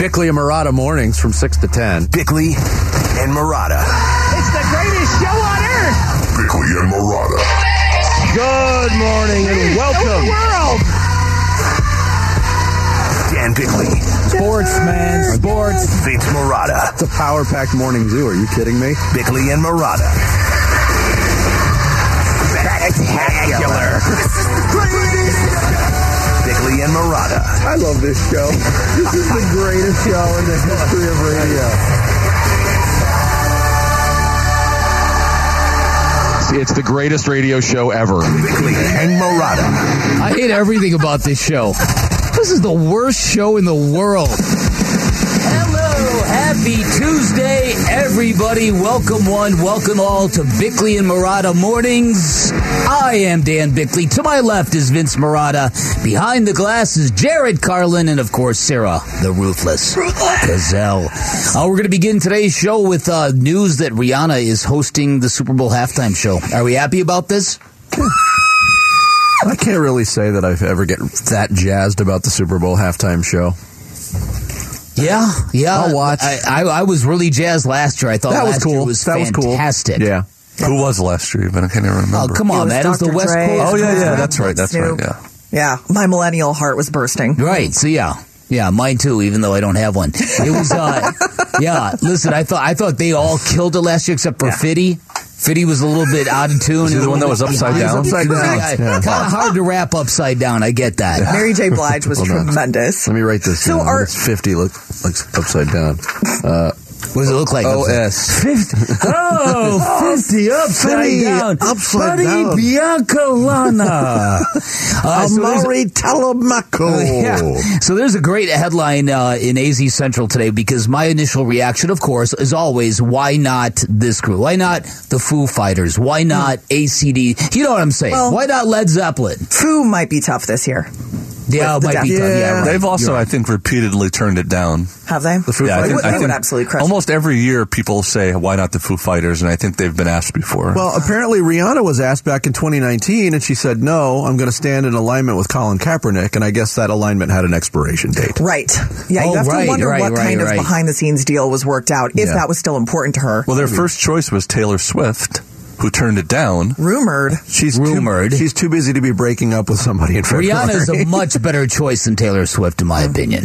Bickley and Marotta mornings from 6 to 10. Bickley and Marotta. It's the greatest show on earth. Bickley and Marotta. Good morning and welcome. Dan Bickley. Sports, man. Sports. Vince Marotta. It's a power-packed morning zoo. Are you kidding me? Bickley and Marotta. Spectacular. Bickley and Marotta. I love this show. This is the greatest show in the history of radio. It's the greatest radio show ever. Bickley and Marotta. I hate everything about this show. This is the worst show in the world. Hello, happy Tuesday, everybody. Welcome one, welcome all to Bickley and Marotta Mornings. I am Dan Bickley. To my left is Vince Marotta. Behind the glass is Jared Carlin and, of course, Sarah, the Ruthless Gazelle. We're going to begin today's show with news that Rihanna is hosting the Super Bowl halftime show. Are we happy about this? I can't really say that I ever get that jazzed about the Super Bowl halftime show. Yeah. I'll watch. I was really jazzed last year. I thought that last was cool. Year was that fantastic. Was cool. Yeah. Who was last year? But I can't even remember. Oh, come on, that is the West Coast. Oh, yeah, that's right. That's right, yeah. Yeah, my millennial heart was bursting. Right, so yeah. Yeah, mine too, even though I don't have one. It was, yeah, listen, I thought they all killed it last year except for Fitty. Fitty was a little bit out of tune. Is he the one that was upside down? Upside down. Yeah. Kind of hard to wrap upside down. I get that. Yeah. Mary J. Blige was tremendous. Let me write this. So our 50 looks upside down. What does it look like? OS. 50. Oh, 50 upside down. Upside down. Buddy Biancolana. Amari Telemaco. Yeah. So there's a great headline in AZ Central today because my initial reaction, of course, is always, why not this group? Why not the Foo Fighters? Why not ACD? You know what I'm saying? Well, why not Led Zeppelin? Foo might be tough this year. Yeah, it might be tough. Yeah, right. They've also, I think, repeatedly turned it down. Have they? The Foo Fighters. I think would absolutely crush almost every year people say, why not the Foo Fighters? And I think they've been asked before. Well, apparently Rihanna was asked back in 2019, and she said, no, I'm going to stand in alignment with Colin Kaepernick, and I guess that alignment had an expiration date. Right. Yeah, you have to wonder what kind of behind-the-scenes deal was worked out, if that was still important to her. Well, their first choice was Taylor Swift, who turned it down. Rumored. She's too busy to be breaking up with somebody in February. Rihanna's a much better choice than Taylor Swift, in my opinion.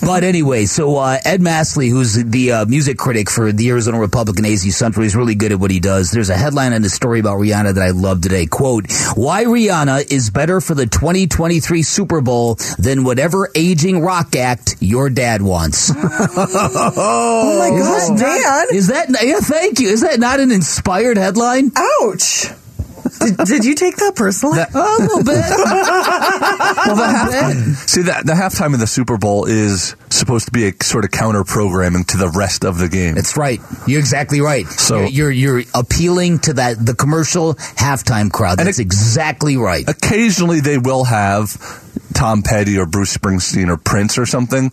But anyway, so Ed Masley, who's the music critic for the Arizona Republic and AZ Central, he's really good at what he does. There's a headline in the story about Rihanna that I love today. Quote, why Rihanna is better for the 2023 Super Bowl than whatever aging rock act your dad wants. Oh, my gosh, Dan. Yeah, thank you. Is that not an inspired headline? Ouch. Did you take that personally? A little bit. See, the halftime of the Super Bowl is supposed to be a sort of counter-programming to the rest of the game. That's right. You're exactly right. So you're appealing to the commercial halftime crowd. That's exactly right. Occasionally they will have Tom Petty or Bruce Springsteen or Prince or something,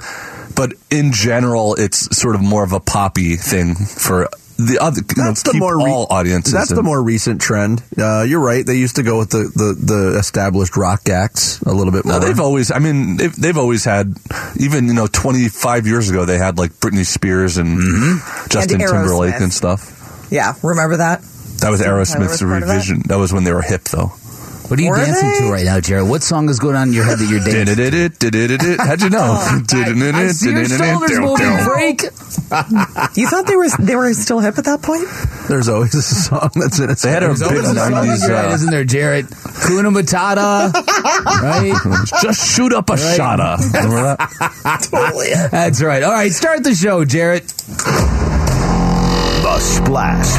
but in general it's sort of more of a poppy thing for all audiences. That's the more recent trend. You're right. They used to go with the established rock acts a little bit more. No, they've always had, even 25 years ago, they had like Britney Spears and Justin Timberlake and stuff. Yeah, remember that? That was Aerosmith's revision. That was when they were hip, though. What are you dancing to right now, Jared? What song is going on in your head that you're dancing to? How'd you know? I see your shoulders moving, freak. You thought they were still hip at that point? There's always a song that's in it. They had a big 90s. Isn't there, Jared? Kuna Matata. Right? Just shoot up a shada. Remember that? Totally. That's right. All right, start the show, Jared. The Splash.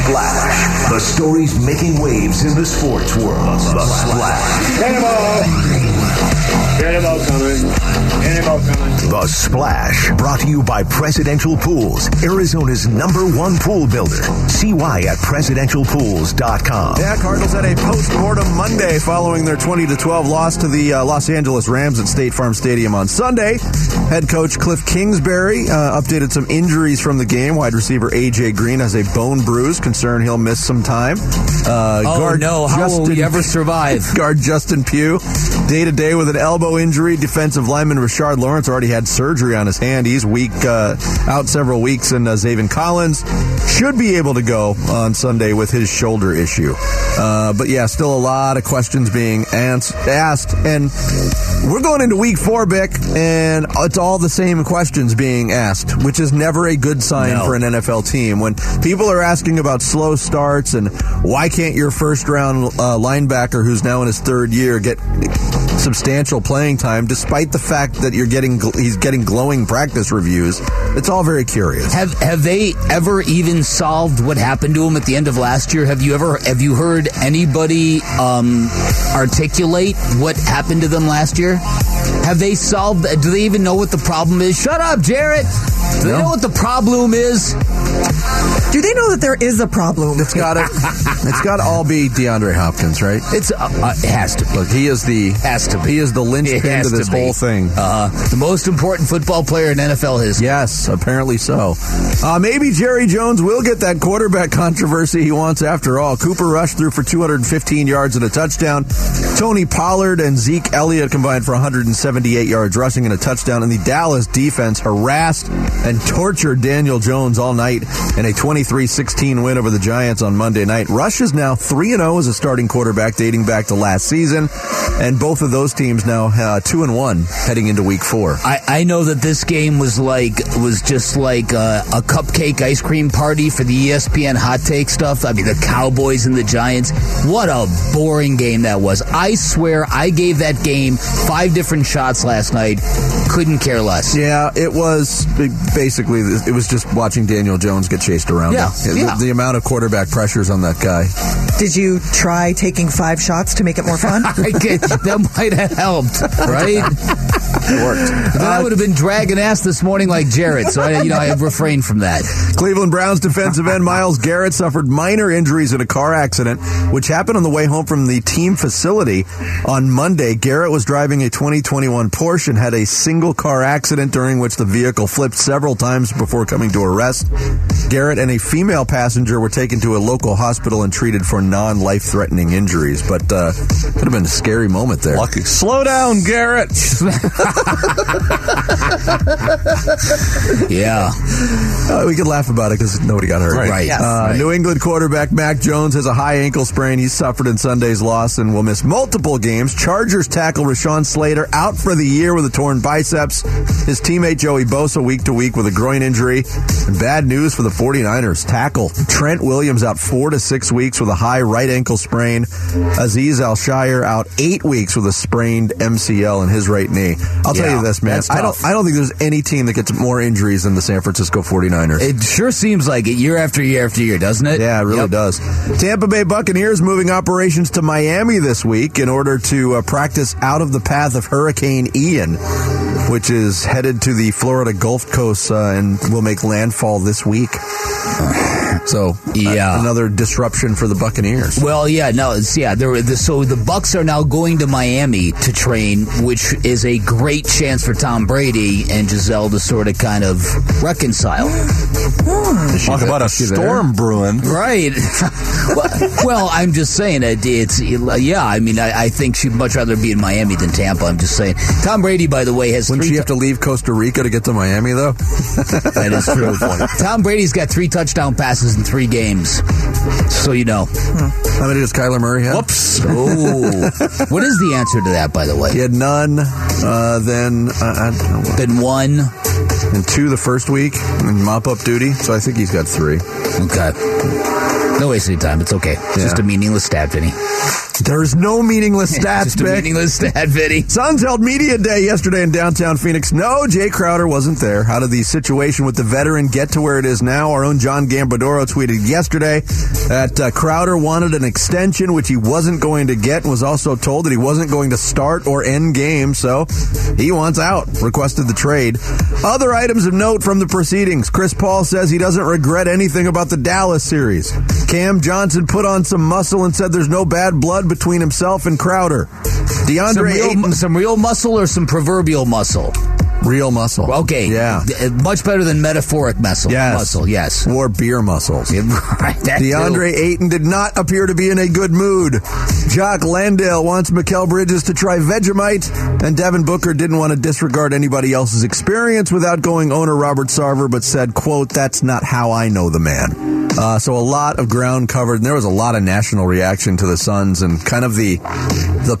The stories making waves in the sports world. The Splash. Animal coming. The Splash. Brought to you by Presidential Pools, Arizona's #1 pool builder. See why at presidentialpools.com. Yeah, Cardinals had a post-mortem Monday following their 20-12 loss to the Los Angeles Rams at State Farm Stadium on Sunday. Head coach Kliff Kingsbury updated some injuries from the game. Wide receiver A.J. Green has a bone bruise, concern he'll miss some time. How will he ever survive? Guard Justin Pugh, day-to-day with an elbow injury. Defensive lineman Rashard Lawrence already had surgery on his hand. He's weak, out several weeks. And Zaven Collins should be able to go on Sunday with his shoulder issue. But, yeah, still a lot of questions being asked. And we're going into week 4, Bick, and it's all the same questions being asked, which is never a good sign for an NFL team. When people are asking about slow starts and why can't your first-round linebacker, who's now in his third year, get substantial playing time, despite the fact that he's getting glowing practice reviews. It's all very curious. Have they ever even solved what happened to him at the end of last year? Have you heard anybody articulate what happened to them last year? Have they solved? Do they even know what the problem is? Shut up, Jarrett. Do they know what the problem is? Do they know that there is a problem? It's got to all be DeAndre Hopkins, right? It has to be. Look, he is the linchpin to this whole thing. The most important football player in NFL history. Yes, apparently so. Maybe Jerry Jones will get that quarterback controversy he wants after all. Cooper Rush threw for 215 yards and a touchdown. Tony Pollard and Zeke Elliott combined for 178 yards rushing and a touchdown. And the Dallas defense harassed and tortured Daniel Jones all night in a 23-16 win over the Giants on Monday night. Rush is now 3-0 as a starting quarterback dating back to last season, and both of those teams now 2-1 heading into week 4. I know that this game was just like a cupcake ice cream party for the ESPN hot take stuff. I mean, the Cowboys and the Giants. What a boring game that was. I swear I gave that game 5 different shots last night. Couldn't care less. Yeah, it was basically, it was just watching Daniel Jones get chased around. Yeah. The amount of quarterback pressures on that guy. Did you try taking 5 shots to make it more fun? That might have helped, right? It worked. Then I would have been dragging ass this morning like Jared, so I have refrained from that. Cleveland Browns defensive end Myles Garrett suffered minor injuries in a car accident, which happened on the way home from the team facility on Monday. Garrett was driving a 2021 Porsche and had a single car accident during which the vehicle flipped several times before coming to a rest. Garrett and a female passenger were taken to a local hospital and treated for non-life-threatening injuries, but could have been a scary moment there. Lucky. Slow down, Garrett! Yeah. We could laugh about it because nobody got hurt. Right. Yes. New England quarterback Mac Jones has a high ankle sprain. He suffered in Sunday's loss and will miss multiple games. Chargers tackle Rashawn Slater out for the year with a torn biceps. His teammate Joey Bosa week to week with a groin injury. And bad news for the 49ers tackle Trent Williams out 4 to 6 weeks with a high right ankle sprain. Azeez Al-Shire out 8 weeks with a sprained MCL in his right knee. I'll tell you this, man. I don't think there's any team that gets more injuries than the San Francisco 49ers. It sure seems like it year after year after year, doesn't it? Yeah, it really does. Tampa Bay Buccaneers moving operations to Miami this week in order to practice out of the path of Hurricane Ian, which is headed to the Florida Gulf Coast and will make landfall this week. So, another disruption for the Buccaneers. Well, so the Bucs are now going to Miami to train, which is a great chance for Tom Brady and Giselle to sort of kind of reconcile. Talk about a storm brewing. Right. Well, I'm just saying, I think she'd much rather be in Miami than Tampa, I'm just saying. Tom Brady, by the way, has Wouldn't she have to leave Costa Rica to get to Miami, though? That is true. Tom Brady's got 3 touchdown passes in 3 games. So, you know. How many does Kyler Murray have? Whoops. Oh. What is the answer to that, by the way? He had none. Then 1. And 2 the first week in mop-up duty. So I think he's got 3. Okay. No wasting time. It's okay. It's just a meaningless stat, Vinny. There's no meaningless stats, just a meaningless stat, Vinny. Suns held media day yesterday in downtown Phoenix. No, Jae Crowder wasn't there. How did the situation with the veteran get to where it is now? Our own John Gambadoro tweeted yesterday that Crowder wanted an extension, which he wasn't going to get, and was also told that he wasn't going to start or end games, so he wants out. Requested the trade. Other items of note from the proceedings. Chris Paul says he doesn't regret anything about the Dallas series. Cam Johnson put on some muscle and said there's no bad blood between himself and Crowder. DeAndre Ayton, some real muscle or some proverbial muscle? Real muscle. Okay. Yeah. Much better than metaphoric muscle. Yes. Muscle, yes. Or beer muscles. Yeah, right, DeAndre Ayton did not appear to be in a good mood. Jock Landale wants Mikal Bridges to try Vegemite, and Devin Booker didn't want to disregard anybody else's experience with outgoing owner Robert Sarver, but said, quote, "That's not how I know the man." So a lot of ground covered, and there was a lot of national reaction to the Suns and kind of the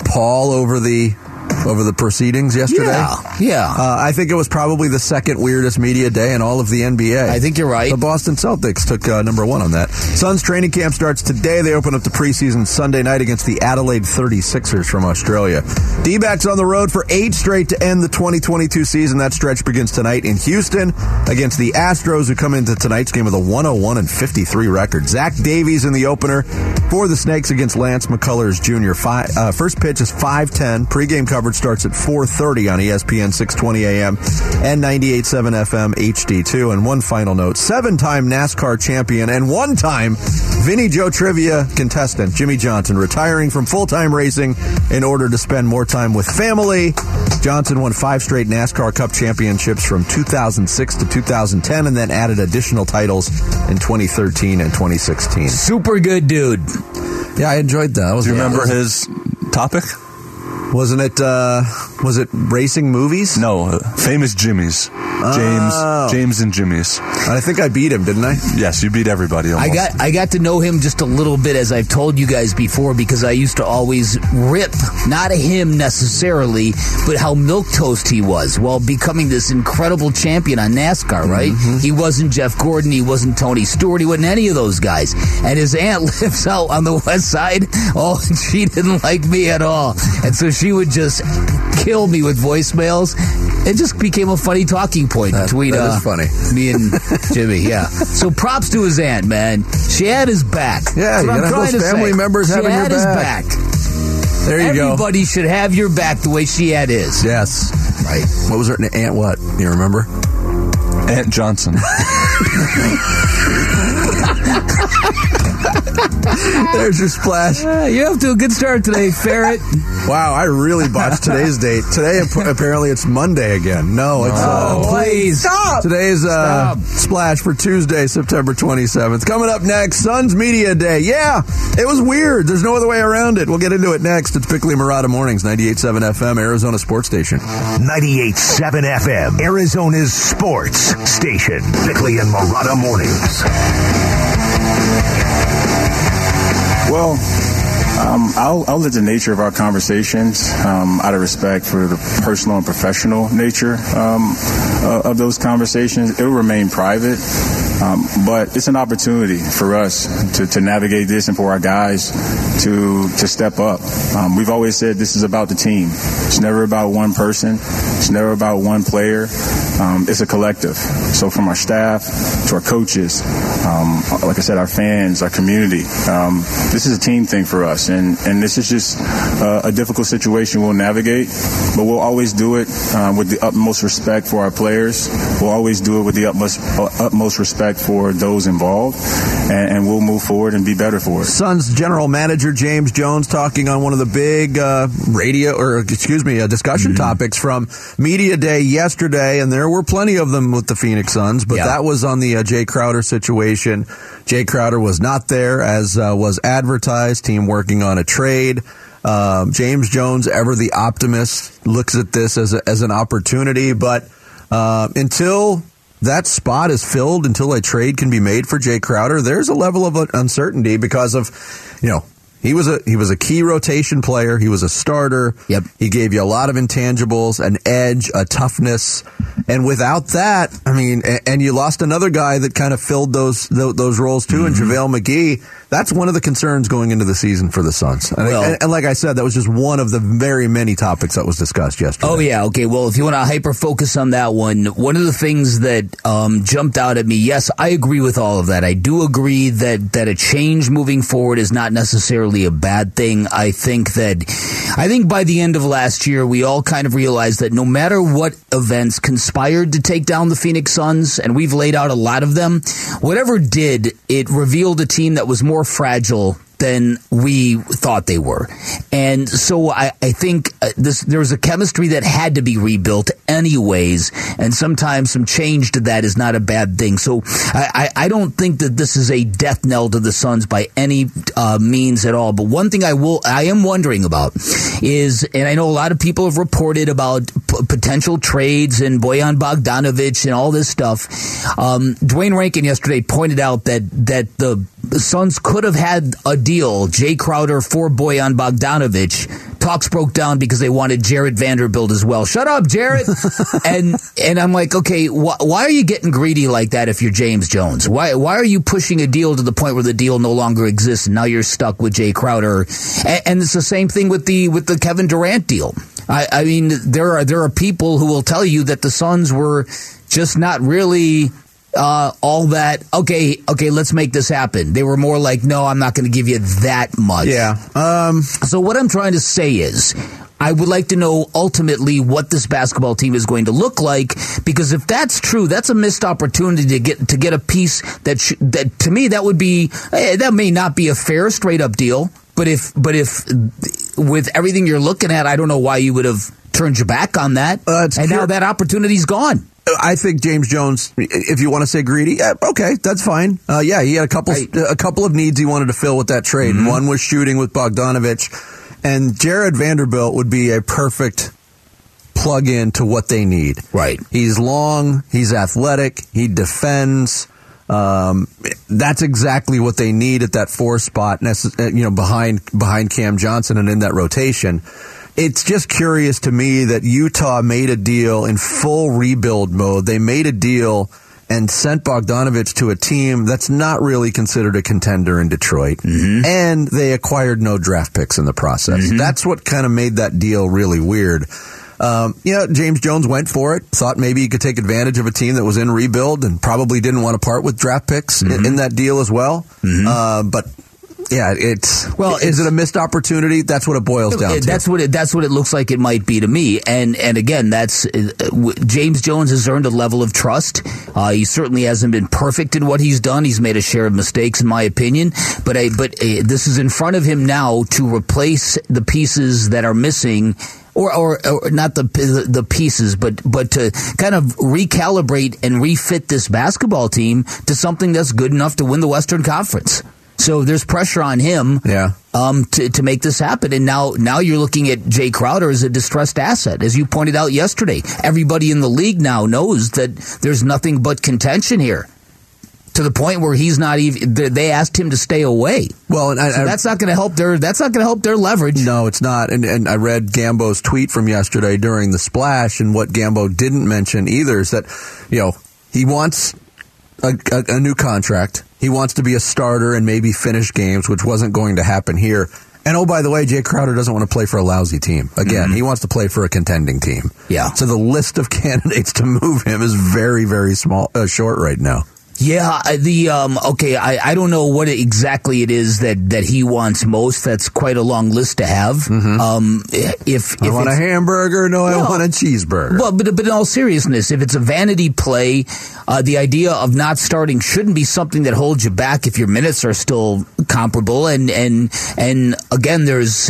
pall over the proceedings yesterday. Yeah. I think it was probably the second weirdest media day in all of the NBA. I think you're right. The Boston Celtics took number one on that. Suns training camp starts today. They open up the preseason Sunday night against the Adelaide 36ers from Australia. D-backs on the road for 8 straight to end the 2022 season. That stretch begins tonight in Houston against the Astros, who come into tonight's game with a 101-53 record. Zach Davies in the opener for the Snakes against Lance McCullers Jr. First pitch is 5:10. Pre-game coverage starts at 4:30 on ESPN 620 AM and 98.7 FM HD2. And one final note, 7-time NASCAR champion and 1-time Vinnie Joe Trivia contestant Jimmy Johnson retiring from full-time racing in order to spend more time with family. Johnson won 5 straight NASCAR Cup championships from 2006 to 2010 and then added additional titles in 2013 and 2016. Super good dude. Yeah, I enjoyed that. Do you remember his topic? Wasn't it, was it racing movies? No, famous Jimmys. James and Jimmys. I think I beat him, didn't I? Yes, you beat everybody almost. I got to know him just a little bit, as I've told you guys before, because I used to always rip, not at him necessarily, but how milquetoast he was while becoming this incredible champion on NASCAR, right? Mm-hmm. He wasn't Jeff Gordon, he wasn't Tony Stewart, he wasn't any of those guys. And his aunt lives out on the west side. Oh, she didn't like me at all. And so she would just kill me with voicemails. It just became a funny talking point between me and Jimmy. Yeah. So props to his aunt, man. She had his back. Yeah, you got those family members having your back. She had his back. There you go. Everybody should have your back the way she had his. Yes. Right. What was her aunt? What? You remember? Aunt Johnson. There's your splash. You're off to a good start today, Ferret. Wow, I really botched today's date. Today, apparently, it's Monday again. No, it's... Oh, please. Stop. Today's splash for Tuesday, September 27th. Coming up next, Suns Media Day. Yeah, it was weird. There's no other way around it. We'll get into it next. It's Bickley Marotta Mornings, 98.7 FM, Arizona Sports Station. 98.7 FM, Arizona's Sports Station. Bickley and Marotta Mornings. Well, I'll let the nature of our conversations, out of respect for the personal and professional nature of those conversations, it will remain private. But it's an opportunity for us to navigate this and for our guys to step up. We've always said this is about the team. It's never about one person. It's never about one player. It's a collective. So from our staff to our coaches, like I said, our fans, our community, this is a team thing for us. And this is just a difficult situation we'll navigate, but we'll always do it with the utmost respect for our players. We'll always do it with the utmost respect for those involved, and we'll move forward and be better for it. Suns general manager James Jones talking on one of the big discussion topics from Media Day yesterday, and there were plenty of them with the Phoenix Suns, but that was on the Jae Crowder situation. Jae Crowder was not there, as was advertised, team working on a trade. James Jones, ever the optimist, looks at this as an opportunity, but until... that spot is filled, until a trade can be made for Jae Crowder, there's a level of uncertainty because of, he was a key rotation player. He was a starter. Yep. He gave you a lot of intangibles, an edge, a toughness. And without that, and you lost another guy that kind of filled those roles too, and JaVale McGee. That's one of the concerns going into the season for the Suns. And like I said, that was just one of the very many topics that was discussed yesterday. Oh, yeah. Okay, well, if you want to hyper-focus on that one of the things that jumped out at me, yes, I agree with all of that. I do agree that a change moving forward is not necessarily a bad thing. I think by the end of last year, we all kind of realized that no matter what events conspired to take down the Phoenix Suns, and we've laid out a lot of them, whatever did, it revealed a team that was more fragile than we thought they were. And so I think there was a chemistry that had to be rebuilt anyways, and sometimes some change to that is not a bad thing. So I don't think that this is a death knell to the Suns by any means at all. But one thing I am wondering about is, and I know a lot of people have reported about potential trades and Bojan Bogdanović and all this stuff. Dwayne Rankin yesterday pointed out that the Suns could have had a deal, Jae Crowder for Bojan Bogdanović. Talks broke down because they wanted Jared Vanderbilt as well. Shut up, Jared. and I'm like, okay, why are you getting greedy like that if you're James Jones? Why are you pushing a deal to the point where the deal no longer exists and now you're stuck with Jae Crowder? And it's the same thing with the Kevin Durant deal. I mean, there are people who will tell you that the Suns were just not really all that. Okay, let's make this happen. They were more like, no, I'm not going to give you that much. Yeah. So what I'm trying to say is, I would like to know ultimately what this basketball team is going to look like, because if that's true, that's a missed opportunity to get a piece that to me that would be that may not be a fair straight up deal, but if with everything you're looking at, I don't know why you would have turned your back on that, now that opportunity's gone. I think James Jones, if you want to say greedy, okay, that's fine. Yeah, he had a couple of needs he wanted to fill with that trade. Mm-hmm. One was shooting with Bogdanović, and Jared Vanderbilt would be a perfect plug-in to what they need. Right. He's long, he's athletic, he defends. That's exactly what they need at that four spot, behind Cam Johnson and in that rotation. It's just curious to me that Utah made a deal in full rebuild mode. They made a deal and sent Bogdanović to a team that's not really considered a contender in Detroit. Mm-hmm. And they acquired no draft picks in the process. Mm-hmm. That's what kind of made that deal really weird. James Jones went for it, thought maybe he could take advantage of a team that was in rebuild and probably didn't want to part with draft picks mm-hmm. in that deal as well. Mm-hmm. But... yeah, is it a missed opportunity? That's what it boils down to. That's what it looks like it might be to me. And again, that's James Jones has earned a level of trust. He certainly hasn't been perfect in what he's done. He's made a share of mistakes, in my opinion. But this is in front of him now to replace the pieces that are missing. Or not the pieces, but to kind of recalibrate and refit this basketball team to something that's good enough to win the Western Conference. So there's pressure on him to make this happen. And now you're looking at Jae Crowder as a distressed asset. As you pointed out yesterday, everybody in the league now knows that there's nothing but contention here, to the point where he's not even. They asked him to stay away. Well, that's not going to help their. That's not going to help their leverage. No, it's not. And I read Gambo's tweet from yesterday during the Splash, and what Gambo didn't mention either is that he wants a new contract. He wants to be a starter and maybe finish games, which wasn't going to happen here. And oh, by the way, Jae Crowder doesn't want to play for a lousy team. Again, mm-hmm. He wants to play for a contending team. Yeah. So the list of candidates to move him is very, very small, short right now. Yeah, I don't know what exactly it is that he wants most. That's quite a long list to have. Mm-hmm. If I want a hamburger, I want a cheeseburger. Well, but in all seriousness, if it's a vanity play, the idea of not starting shouldn't be something that holds you back if your minutes are still comparable. And again, there's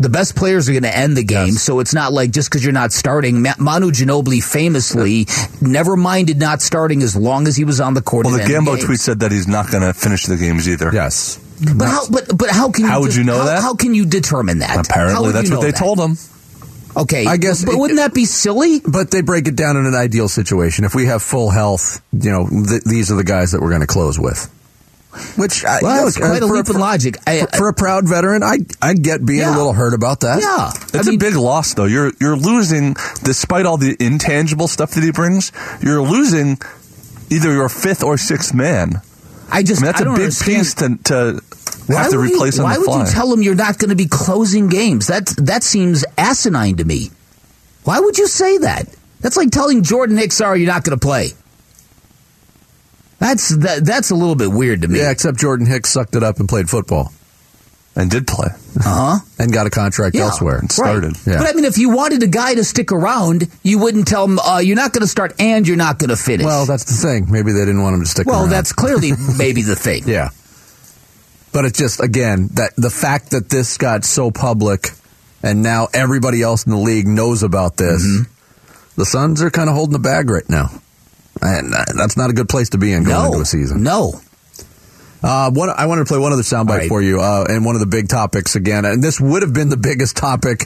the best players are going to end the game, yes. So it's not like just because you're not starting. Manu Ginobili famously never minded not starting as long as he was on the court. Well, the Gambo tweet said that he's not going to finish the games either. Yes, but how would you know that? How can you determine that? Apparently, that's what they told him. Okay, I guess, but wouldn't that be silly? But they break it down in an ideal situation. If we have full health, these are the guys that we're going to close with. Which it's quite a leap in logic. For a proud veteran, I get being a little hurt about that. Yeah, it's a big loss though. You're losing, despite all the intangible stuff that he brings. You're losing either your fifth or sixth man. That's a big piece to replace on the fly. Why would you tell him you're not going to be closing games? That seems asinine to me. Why would you say that? That's like telling Jordan Hicks, sorry, you're not going to play. That's a little bit weird to me. Yeah, except Jordan Hicks sucked it up and played football. And did play. Uh-huh. And got a contract elsewhere. And started. Right. Yeah. But I mean, if you wanted a guy to stick around, you wouldn't tell him, you're not going to start and you're not going to finish. Well, that's the thing. Maybe they didn't want him to stick around. Well, that's clearly maybe the thing. Yeah. But it's just, again, that the fact that this got so public and now everybody else in the league knows about this, the Suns are kind of holding the bag right now. And that's not a good place to be in going into a season. No. I wanted to play one other soundbite for you, and one of the big topics again, and this would have been the biggest topic,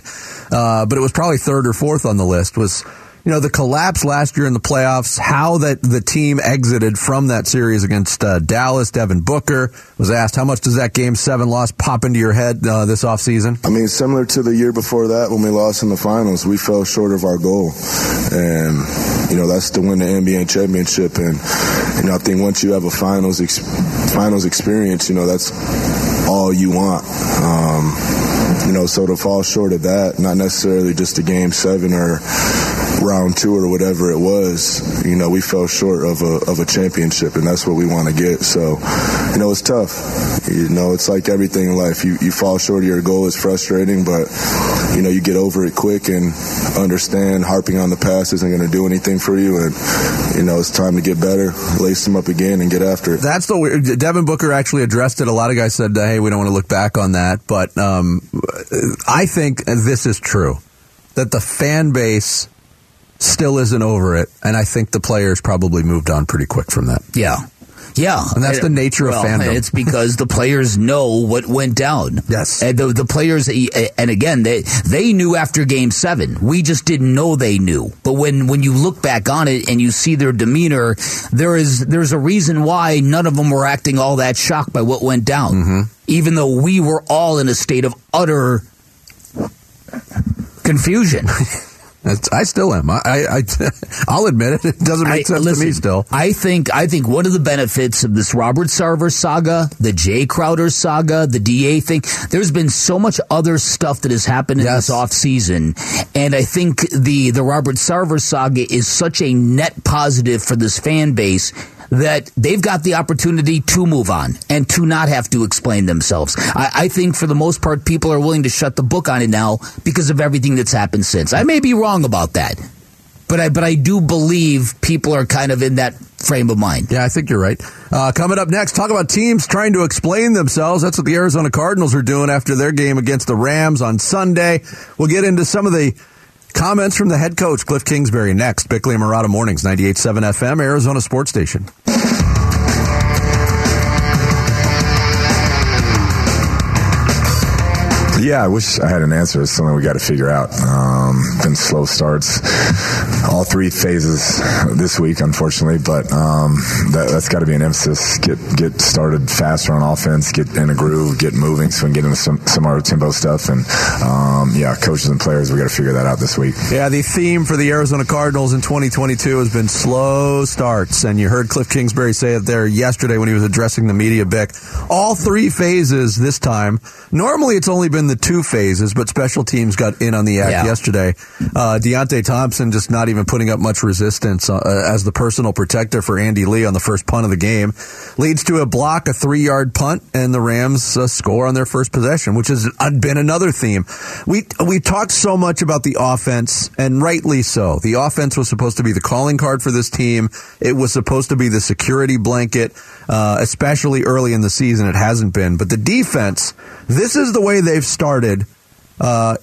but it was probably third or fourth on the list, was the collapse last year in the playoffs, how that the team exited from that series against Dallas. Devin Booker was asked, how much does that Game 7 loss pop into your head this offseason? I mean, similar to the year before that when we lost in the finals, we fell short of our goal. And, that's to win the NBA championship. And, I think once you have a finals experience, that's all you want. So to fall short of that, not necessarily just a Game 7 or round 2 or whatever it was, we fell short of a championship, and that's what we want to get. So, it's tough. It's like everything in life. You fall short of your goal. It's frustrating, but, you get over it quick and understand harping on the past isn't going to do anything for you, and, it's time to get better, lace them up again, and get after it. That's the weird. Devin Booker actually addressed it. A lot of guys said, hey, we don't want to look back on that, but I think this is true, that the fan base still isn't over it, and I think the players probably moved on pretty quick from that. Yeah. And that's the nature of fandom. It's because the players know what went down. Yes. And the players, and again, they knew after Game 7. We just didn't know they knew. But when you look back on it and you see their demeanor, there's a reason why none of them were acting all that shocked by what went down, even though we were all in a state of utter confusion. I still am. I'll admit it. It doesn't make sense to me still. I think one of the benefits of this Robert Sarver saga, the Jae Crowder saga, the DA thing, there's been so much other stuff that has happened in this offseason. And I think the Robert Sarver saga is such a net positive for this fan base that they've got the opportunity to move on and to not have to explain themselves. I think for the most part, people are willing to shut the book on it now because of everything that's happened since. I may be wrong about that, but I do believe people are kind of in that frame of mind. Yeah, I think you're right. Coming up next, talk about teams trying to explain themselves. That's what the Arizona Cardinals are doing after their game against the Rams on Sunday. We'll get into some of the comments from the head coach, Kliff Kingsbury, next. Bickley and Marotta Mornings, 98.7 FM, Arizona Sports Station. Yeah, I wish I had an answer. It's something we got to figure out. Been slow starts, all three phases this week, unfortunately. But that's got to be an emphasis. Get started faster on offense. Get in a groove. Get moving. So we can get into some of our tempo stuff. And coaches and players, we got to figure that out this week. Yeah, the theme for the Arizona Cardinals in 2022 has been slow starts. And you heard Kliff Kingsbury say it there yesterday when he was addressing the media. Bick, all three phases this time. Normally, it's only been the two phases, but special teams got in on the act yesterday. Deontay Thompson just not even putting up much resistance as the personal protector for Andy Lee on the first punt of the game. Leads to a block, a 3-yard punt, and the Rams score on their first possession, which has been another theme. We talked so much about the offense, and rightly so. The offense was supposed to be the calling card for this team. It was supposed to be the security blanket, especially early in the season. It hasn't been. But the defense, this is the way they've started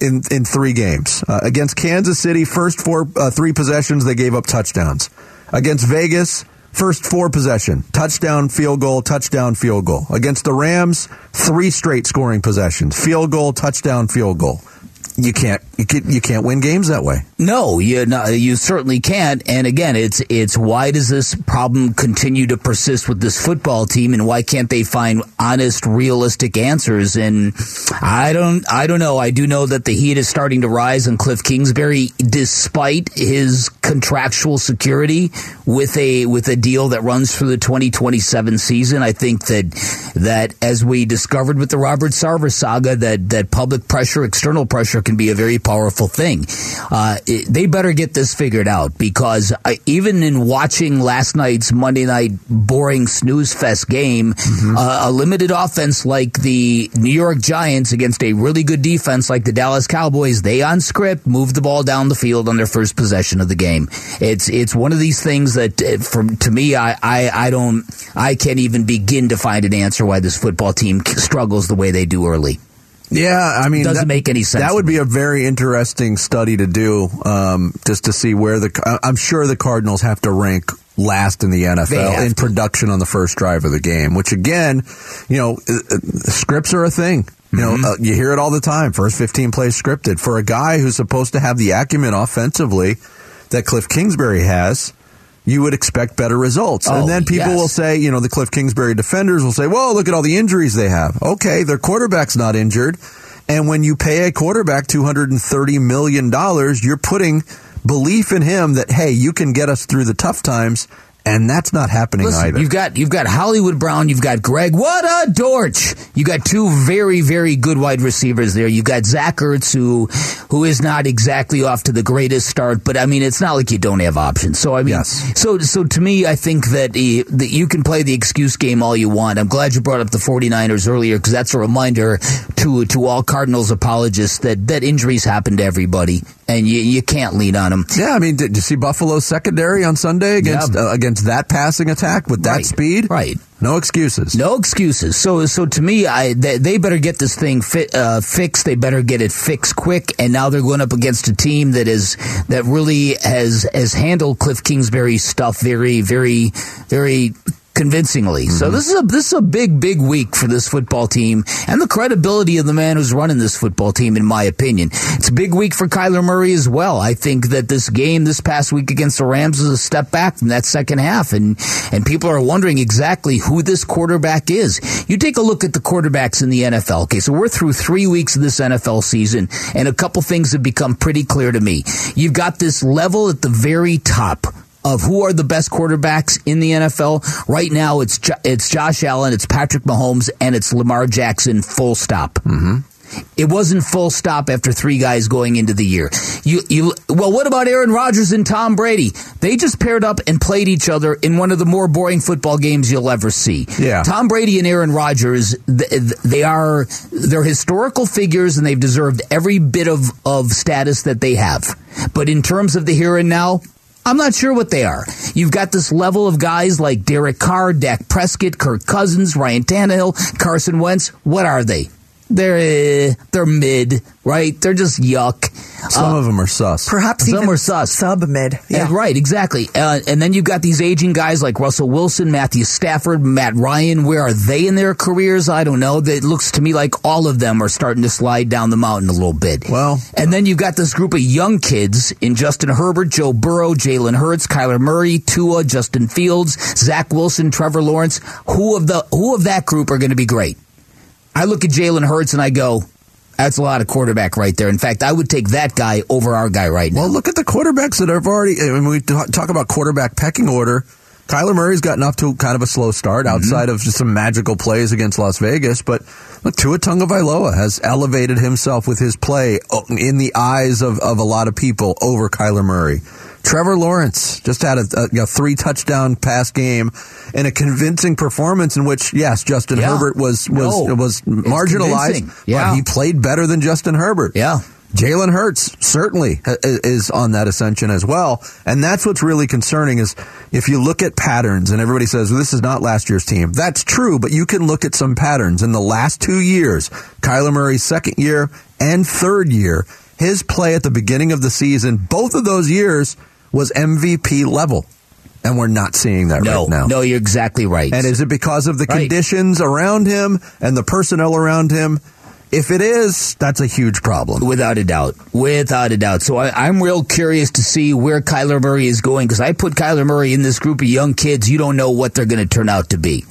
in three games. Against Kansas City, first three possessions, they gave up touchdowns. Against Vegas, first four possession, touchdown, field goal, touchdown, field goal. Against the Rams, three straight scoring possessions, field goal, touchdown, field goal. You can't win games that way. No, you certainly can't. And again, it's why does this problem continue to persist with this football team, and why can't they find honest, realistic answers? And I don't know. I do know that the heat is starting to rise on Kliff Kingsbury, despite his contractual security with a deal that runs through the 2027 season. I think that as we discovered with the Robert Sarver saga, that public pressure, external pressure, can be a very powerful thing. They better get this figured out, because even in watching last night's Monday night boring snooze fest game, a limited offense like the New York Giants against a really good defense like the Dallas Cowboys, they on script moved the ball down the field on their first possession of the game. game. It's one of these things that, to me, I can't even begin to find an answer why this football team struggles the way they do early. Yeah, I mean, doesn't make any sense. That would be a very interesting study to do, just to see where I'm sure the Cardinals have to rank last in the NFL in production on the first drive of the game, which again, you know, scripts are a thing. You know, you hear it all the time. First 15 plays scripted. For a guy who's supposed to have the acumen offensively that Kliff Kingsbury has, you would expect better results. And then people will say, you know, the Kliff Kingsbury defenders will say, well, look at all the injuries they have. Okay, their quarterback's not injured. And when you pay a quarterback $230 million, you're putting belief in him that, hey, you can get us through the tough times. And that's not happening. Listen, either. You've got Hollywood Brown. You've got Greg. What a dorch! You got two very, very good wide receivers there. You've got Zach Ertz, who is not exactly off to the greatest start, but I mean, it's not like you don't have options. So I mean, so to me, I think that that you can play the excuse game all you want. I'm glad you brought up the 49ers earlier because that's a reminder to all Cardinals apologists that injuries happen to everybody, and you can't lean on them. Yeah, I mean, did you see Buffalo's secondary on Sunday against that passing attack with that speed? Right. No excuses. No excuses. So to me, they better get this thing fixed. They better get it fixed quick. And now they're going up against a team that really has handled Kliff Kingsbury's stuff very, very, very convincingly. So this is a big week for this football team and the credibility of the man who's running this football team, in my opinion. It's a big week for Kyler Murray as well. I think that this game this past week against the Rams is a step back from that second half, and people are wondering exactly who this quarterback is. You take a look at the quarterbacks in the NFL. Okay, so we're through 3 weeks of this NFL season, and a couple things have become pretty clear to me. You've got this level at the very top of who are the best quarterbacks in the NFL. Right now, it's Josh Allen, it's Patrick Mahomes, and it's Lamar Jackson, full stop. It wasn't full stop after three guys going into the year. Well, what about Aaron Rodgers and Tom Brady? They just paired up and played each other in one of the more boring football games you'll ever see. Yeah. Tom Brady and Aaron Rodgers, they're historical figures, and they've deserved every bit of status that they have. But in terms of the here and now, I'm not sure what they are. You've got this level of guys like Derek Carr, Dak Prescott, Kirk Cousins, Ryan Tannehill, Carson Wentz. What are they? They're mid, right? They're just yuck. Some of them are sus. Perhaps some are sus. Sub-mid. Yeah. Right, exactly. And then you've got these aging guys like Russell Wilson, Matthew Stafford, Matt Ryan. Where are they in their careers? I don't know. It looks to me like all of them are starting to slide down the mountain a little bit. Well, and then you've got this group of young kids in Justin Herbert, Joe Burrow, Jalen Hurts, Kyler Murray, Tua, Justin Fields, Zach Wilson, Trevor Lawrence. Who of that group are going to be great? I look at Jalen Hurts and I go, that's a lot of quarterback right there. In fact, I would take that guy over our guy right now. Well, look at the quarterbacks that have already, when we talk about quarterback pecking order, Kyler Murray's gotten off to kind of a slow start outside of just some magical plays against Las Vegas. But look, Tua Tagovailoa has elevated himself with his play in the eyes of a lot of people over Kyler Murray. Trevor Lawrence just had a three-touchdown pass game and a convincing performance in which, yes, Justin Herbert was marginalized, but he played better than Justin Herbert. Yeah. Jalen Hurts certainly is on that ascension as well, and that's what's really concerning is if you look at patterns, and everybody says, well, this is not last year's team. That's true, but you can look at some patterns. In the last 2 years, Kyler Murray's second year and third year, his play at the beginning of the season, both of those years, was MVP level, and we're not seeing that right now. No, you're exactly right. And is it because of the conditions around him and the personnel around him? If it is, that's a huge problem. Without a doubt. Without a doubt. So I'm real curious to see where Kyler Murray is going, because I put Kyler Murray in this group of young kids. You don't know what they're going to turn out to be.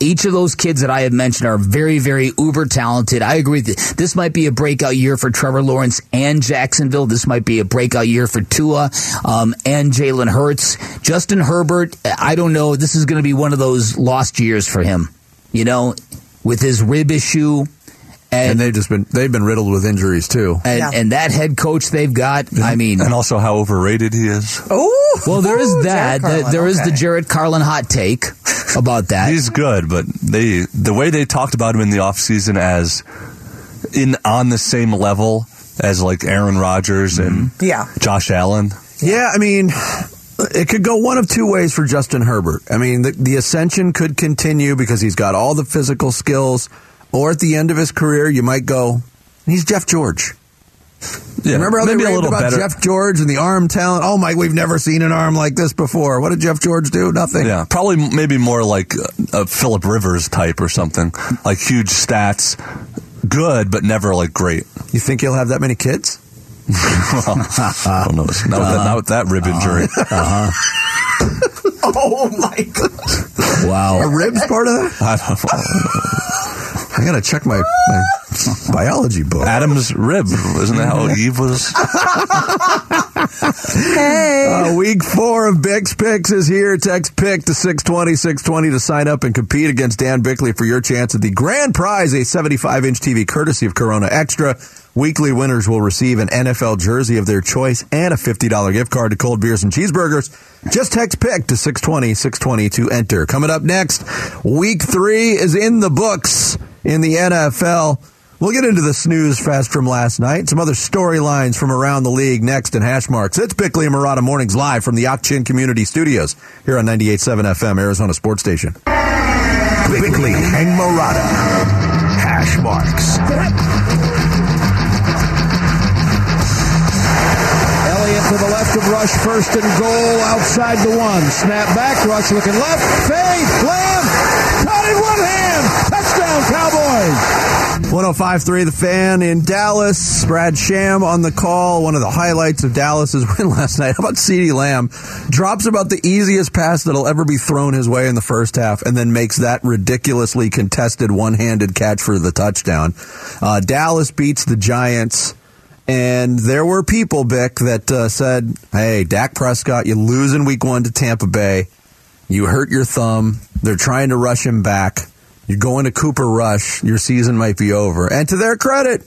Each of those kids that I have mentioned are very, very uber talented. I agree that this might be a breakout year for Trevor Lawrence and Jacksonville. This might be a breakout year for Tua and Jalen Hurts. Justin Herbert, I don't know. This is going to be one of those lost years for him, you know, with his rib issue. And they've been riddled with injuries too. And that head coach they've got, I mean, and also how overrated he is. Oh, well, there is that. There is the Jared Carlin hot take about that. He's good, but the way they talked about him in the offseason as on the same level as like Aaron Rodgers and Josh Allen. Yeah, I mean, it could go one of two ways for Justin Herbert. I mean, the ascension could continue because he's got all the physical skills. Or at the end of his career, you might go, he's Jeff George. Yeah, remember how maybe they raved about better. Jeff George and the arm talent? Oh, my, we've never seen an arm like this before. What did Jeff George do? Nothing. Yeah, probably maybe more like a Phillip Rivers type or something. Like huge stats, good, but never like great. You think he'll have that many kids? Well, I don't know. Not with that rib injury. Oh, my God. Wow. Are ribs part of that? I don't know. I gotta check my biology book. Adam's rib. Isn't that how Eve was? Hey! Week 4 of Bix Picks is here. Text PICK to 620-620 to sign up and compete against Dan Bickley for your chance at the grand prize, a 75-inch TV courtesy of Corona Extra. Weekly winners will receive an NFL jersey of their choice and a $50 gift card to Cold Beers and Cheeseburgers. Just text PICK to 620-620 to enter. Coming up next, Week 3 is in the books in the NFL. We'll get into the snooze fest from last night, some other storylines from around the league next in Hash Marks. It's Bickley and Marotta Mornings live from the Auchin Community Studios here on 98.7 FM, Arizona Sports Station. Bickley and Marotta, Hash Marks. Elliott to the left of Rush, first and goal outside the one. Snap back, Rush looking left, fade, slam, caught in one hand. Touchdown, Cowboys! 105.3 The Fan in Dallas. Brad Sham on the call. One of the highlights of Dallas's win last night. How about CeeDee Lamb? Drops about the easiest pass that'll ever be thrown his way in the first half and then makes that ridiculously contested one-handed catch for the touchdown. Dallas beats the Giants. And there were people, Bick, that said, hey, Dak Prescott, you lose in week 1 to Tampa Bay. You hurt your thumb. They're trying to rush him back. You're going to Cooper Rush. Your season might be over. And to their credit,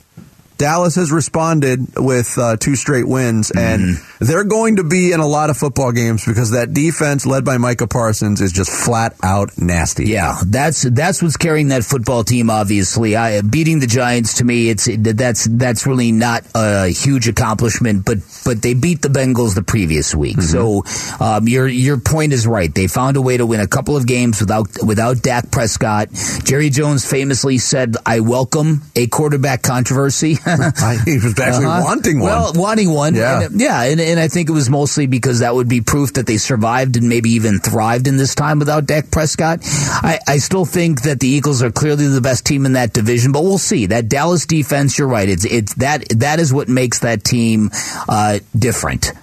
Dallas has responded with 2 straight wins. And they're going to be in a lot of football games because that defense led by Micah Parsons is just flat out nasty. Yeah, that's what's carrying that football team, obviously. Beating the Giants, to me, that's really not a huge accomplishment, but they beat the Bengals the previous week. Mm-hmm. So your point is right. They found a way to win a couple of games without Dak Prescott. Jerry Jones famously said, I welcome a quarterback controversy. He was actually wanting one. Well, wanting one. Yeah. And I think it was mostly because that would be proof that they survived and maybe even thrived in this time without Dak Prescott. I still think that the Eagles are clearly the best team in that division, but we'll see. That Dallas defense, you're right. That is what makes that team different.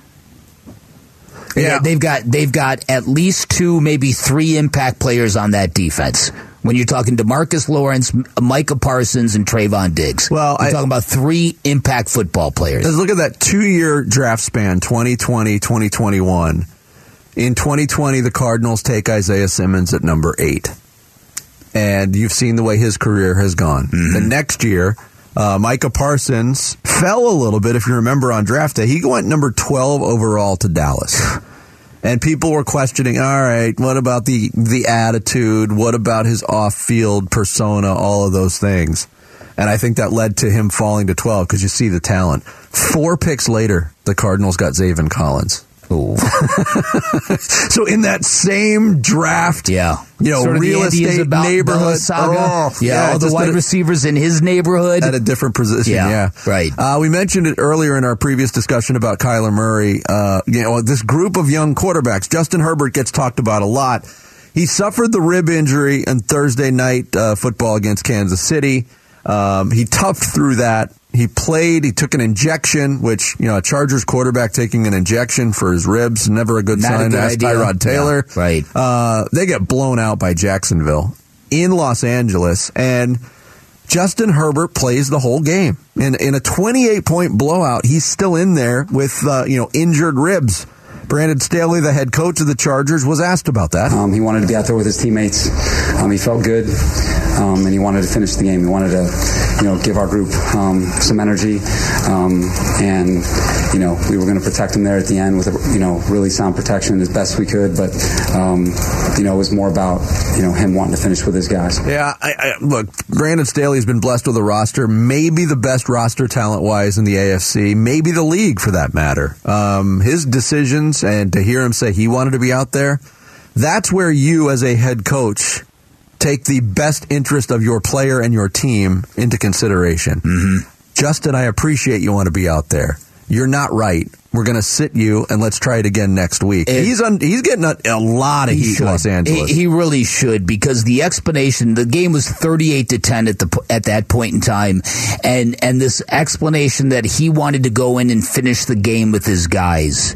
Yeah. They've got at least 2, maybe 3 impact players on that defense. When you're talking DeMarcus Lawrence, Micah Parsons, and Trayvon Diggs. Well, you're talking about 3 impact football players. Let's look at that 2-year draft span, 2020, 2021. In 2020, the Cardinals take Isaiah Simmons at number 8. And you've seen the way his career has gone. Mm-hmm. The next year, Micah Parsons fell a little bit, if you remember, on draft day. He went number 12 overall to Dallas. And people were questioning, all right, what about the attitude? What about his off-field persona? All of those things. And I think that led to him falling to 12 because you see the talent. 4 picks later, the Cardinals got Zaven Collins. Oh. So in that same draft, sort of real estate neighborhood saga. All the wide receivers in his neighborhood at a different position. Right. We mentioned it earlier in our previous discussion about Kyler Murray. This group of young quarterbacks. Justin Herbert gets talked about a lot. He suffered the rib injury on Thursday night football against Kansas City. He toughed through that. He played, he took an injection, which, a Chargers quarterback taking an injection for his ribs, never a good sign. That's Tyrod Taylor. Yeah, right. They get blown out by Jacksonville in Los Angeles, and Justin Herbert plays the whole game. In a 28-point blowout, he's still in there with, injured ribs. Brandon Staley, the head coach of the Chargers, was asked about that. He wanted to be out there with his teammates. He felt good, and he wanted to finish the game. He wanted to, give our group some energy, and we were going to protect him there at the end with a really sound protection as best we could. But it was more about him wanting to finish with his guys. Yeah, look, Brandon Staley's been blessed with a roster, maybe the best roster talent-wise in the AFC, maybe the league for that matter. His decisions, and to hear him say he wanted to be out there, that's where you as a head coach take the best interest of your player and your team into consideration. Mm-hmm. Justin, I appreciate you want to be out there. You're not right. We're going to sit you, and let's try it again next week. He's getting a lot of heat in Los Angeles. He really should, because the explanation, the game was 38-10 at that point in time, and this explanation that he wanted to go in and finish the game with his guys.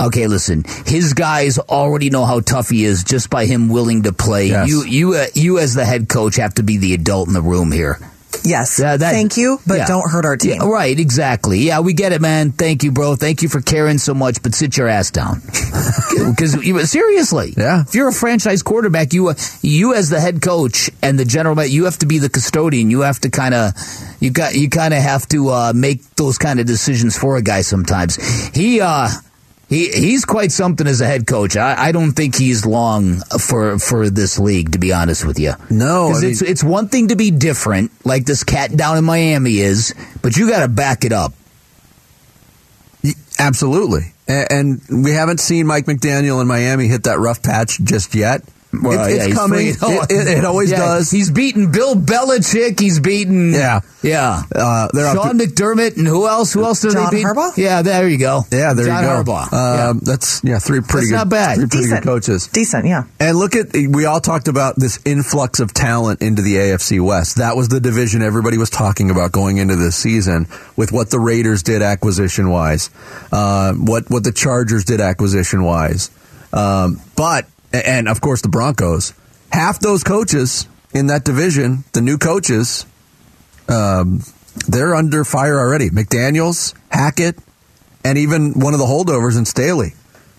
Okay, listen. His guys already know how tough he is just by him willing to play. Yes. You as the head coach have to be the adult in the room here. Yes. Thank you, but don't hurt our team. Yeah, right, exactly. Yeah, we get it, man. Thank you, bro. Thank you for caring so much, but sit your ass down. Because seriously, if you're a franchise quarterback, you as the head coach and the general manager, you have to be the custodian. You have to make those kind of decisions for a guy sometimes. He's quite something as a head coach. I don't think he's long for this league, to be honest with you. No. I mean, it's one thing to be different, like this cat down in Miami is, but you got to back it up. Absolutely. And we haven't seen Mike McDaniel in Miami hit that rough patch just yet. Well, it's coming. It always does. He's beaten Bill Belichick. He's beaten Sean McDermott, and who else? Who else did they beat? John Harbaugh? Yeah, there you go. Yeah, there you go. Harbaugh. That's three pretty good. Not bad. Three pretty good coaches. Decent, yeah. And look at we all talked about this influx of talent into the AFC West. That was the division everybody was talking about going into this season, with what the Raiders did acquisition wise, what the Chargers did acquisition wise, but. And, of course, the Broncos. Half those coaches in that division, the new coaches, they're under fire already. McDaniels, Hackett, and even one of the holdovers in Staley.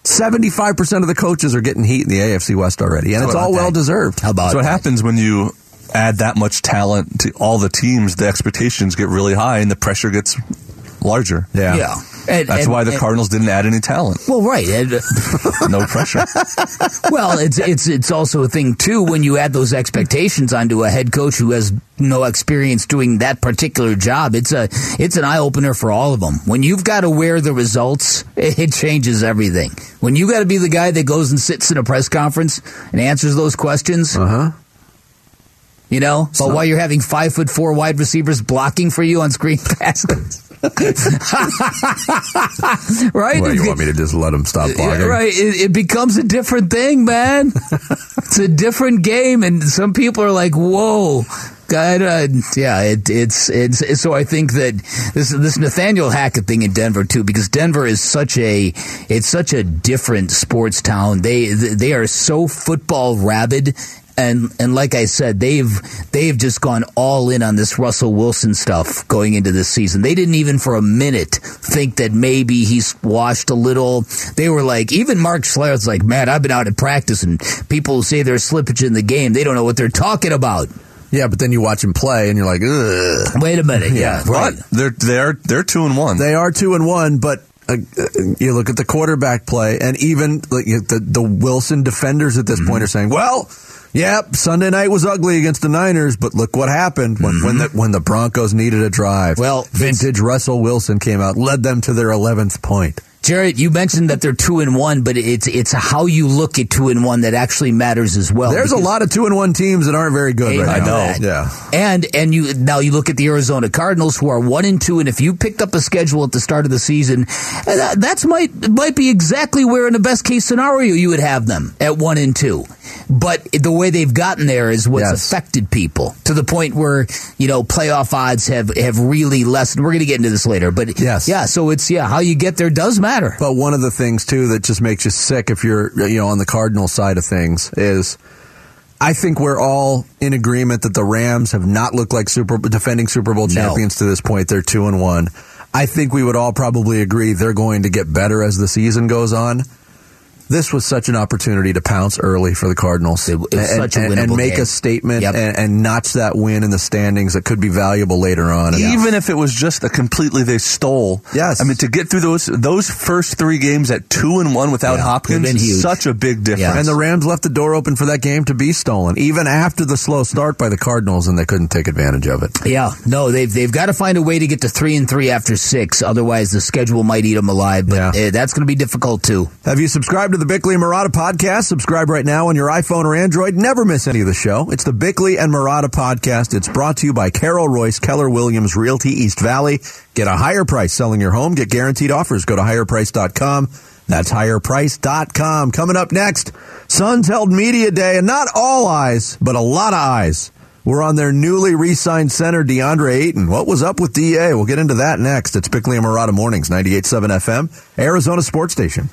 75% of the coaches are getting heat in the AFC West already, and it's all well-deserved. How about that? So it happens when you add that much talent to all the teams, the expectations get really high, and the pressure gets larger. Yeah. That's why the Cardinals didn't add any talent. Well, right. No pressure. Well, it's also a thing, too, when you add those expectations onto a head coach who has no experience doing that particular job. It's an eye-opener for all of them. When you've got to wear the results, it changes everything. When you got to be the guy that goes and sits in a press conference and answers those questions, but while you're having 5'4" wide receivers blocking for you on screen passes. Right? Well, you want me to just let them stop blocking? Right. It becomes a different thing, man. It's a different game, and some people are like, "Whoa, God!" So I think that this Nathaniel Hackett thing in Denver too, because Denver is such a different sports town. They are so football rabid. And like I said, they've just gone all in on this Russell Wilson stuff going into this season. They didn't even for a minute think that maybe he's washed a little. They were like, even Mark Schlereth's like, man, I've been out at practice, and people say there's slippage in the game. They don't know what they're talking about. Yeah, but then you watch him play, and you're like, ugh. Wait a minute. Yeah, right. But they're 2-1. They are 2-1, but. You look at the quarterback play, and even like the Wilson defenders at this point are saying, "Well, Sunday night was ugly against the Niners, but look what happened when the Broncos needed a drive. Well, vintage Russell Wilson came out, led them to their 11th point." Jared, you mentioned that they're 2-1, but it's how you look at 2-1 that actually matters as well. There's a lot of 2-1 teams that aren't very good right now. I know. Yeah. And you look at the Arizona Cardinals, who are 1-2, and if you picked up a schedule at the start of the season, that's might be exactly where in the best case scenario you would have them at 1-2. But the way they've gotten there is what's affected people to the point where playoff odds have really lessened. We're going to get into this later, but so it's how you get there does matter. But one of the things, too, that just makes you sick if you're on the Cardinal side of things is I think we're all in agreement that the Rams have not looked like defending Super Bowl champions to this point. They're 2-1. I think we would all probably agree they're going to get better as the season goes on. this was such an opportunity to pounce early for the Cardinals. It was such a winnable game. A statement and notch that win in the standings that could be valuable later on. Yeah. Even if it was just a completely they stole. Yes. I mean, to get through those first three games at 2-1 without Hopkins is such a big difference. Yeah. And the Rams left the door open for that game to be stolen, even after the slow start by the Cardinals, and they couldn't take advantage of it. Yeah. No, they've got to find a way to get to 3-3 after 6. Otherwise, the schedule might eat them alive. But that's going to be difficult, too. Have you subscribed to the Bickley and Marotta podcast? Subscribe right now on your iPhone or Android. Never miss any of the show. It's the Bickley and Marotta podcast. It's brought to you by Carol Royce, Keller Williams Realty, East Valley. Get a higher price selling your home. Get guaranteed offers. Go to higherprice.com. That's higherprice.com. Coming up next, Suns held media day, and not all eyes, but a lot of eyes were on their newly re-signed center, DeAndre Ayton. What was up with DA? We'll get into that next. It's Bickley and Marotta Mornings, 98.7 FM, Arizona Sports Station.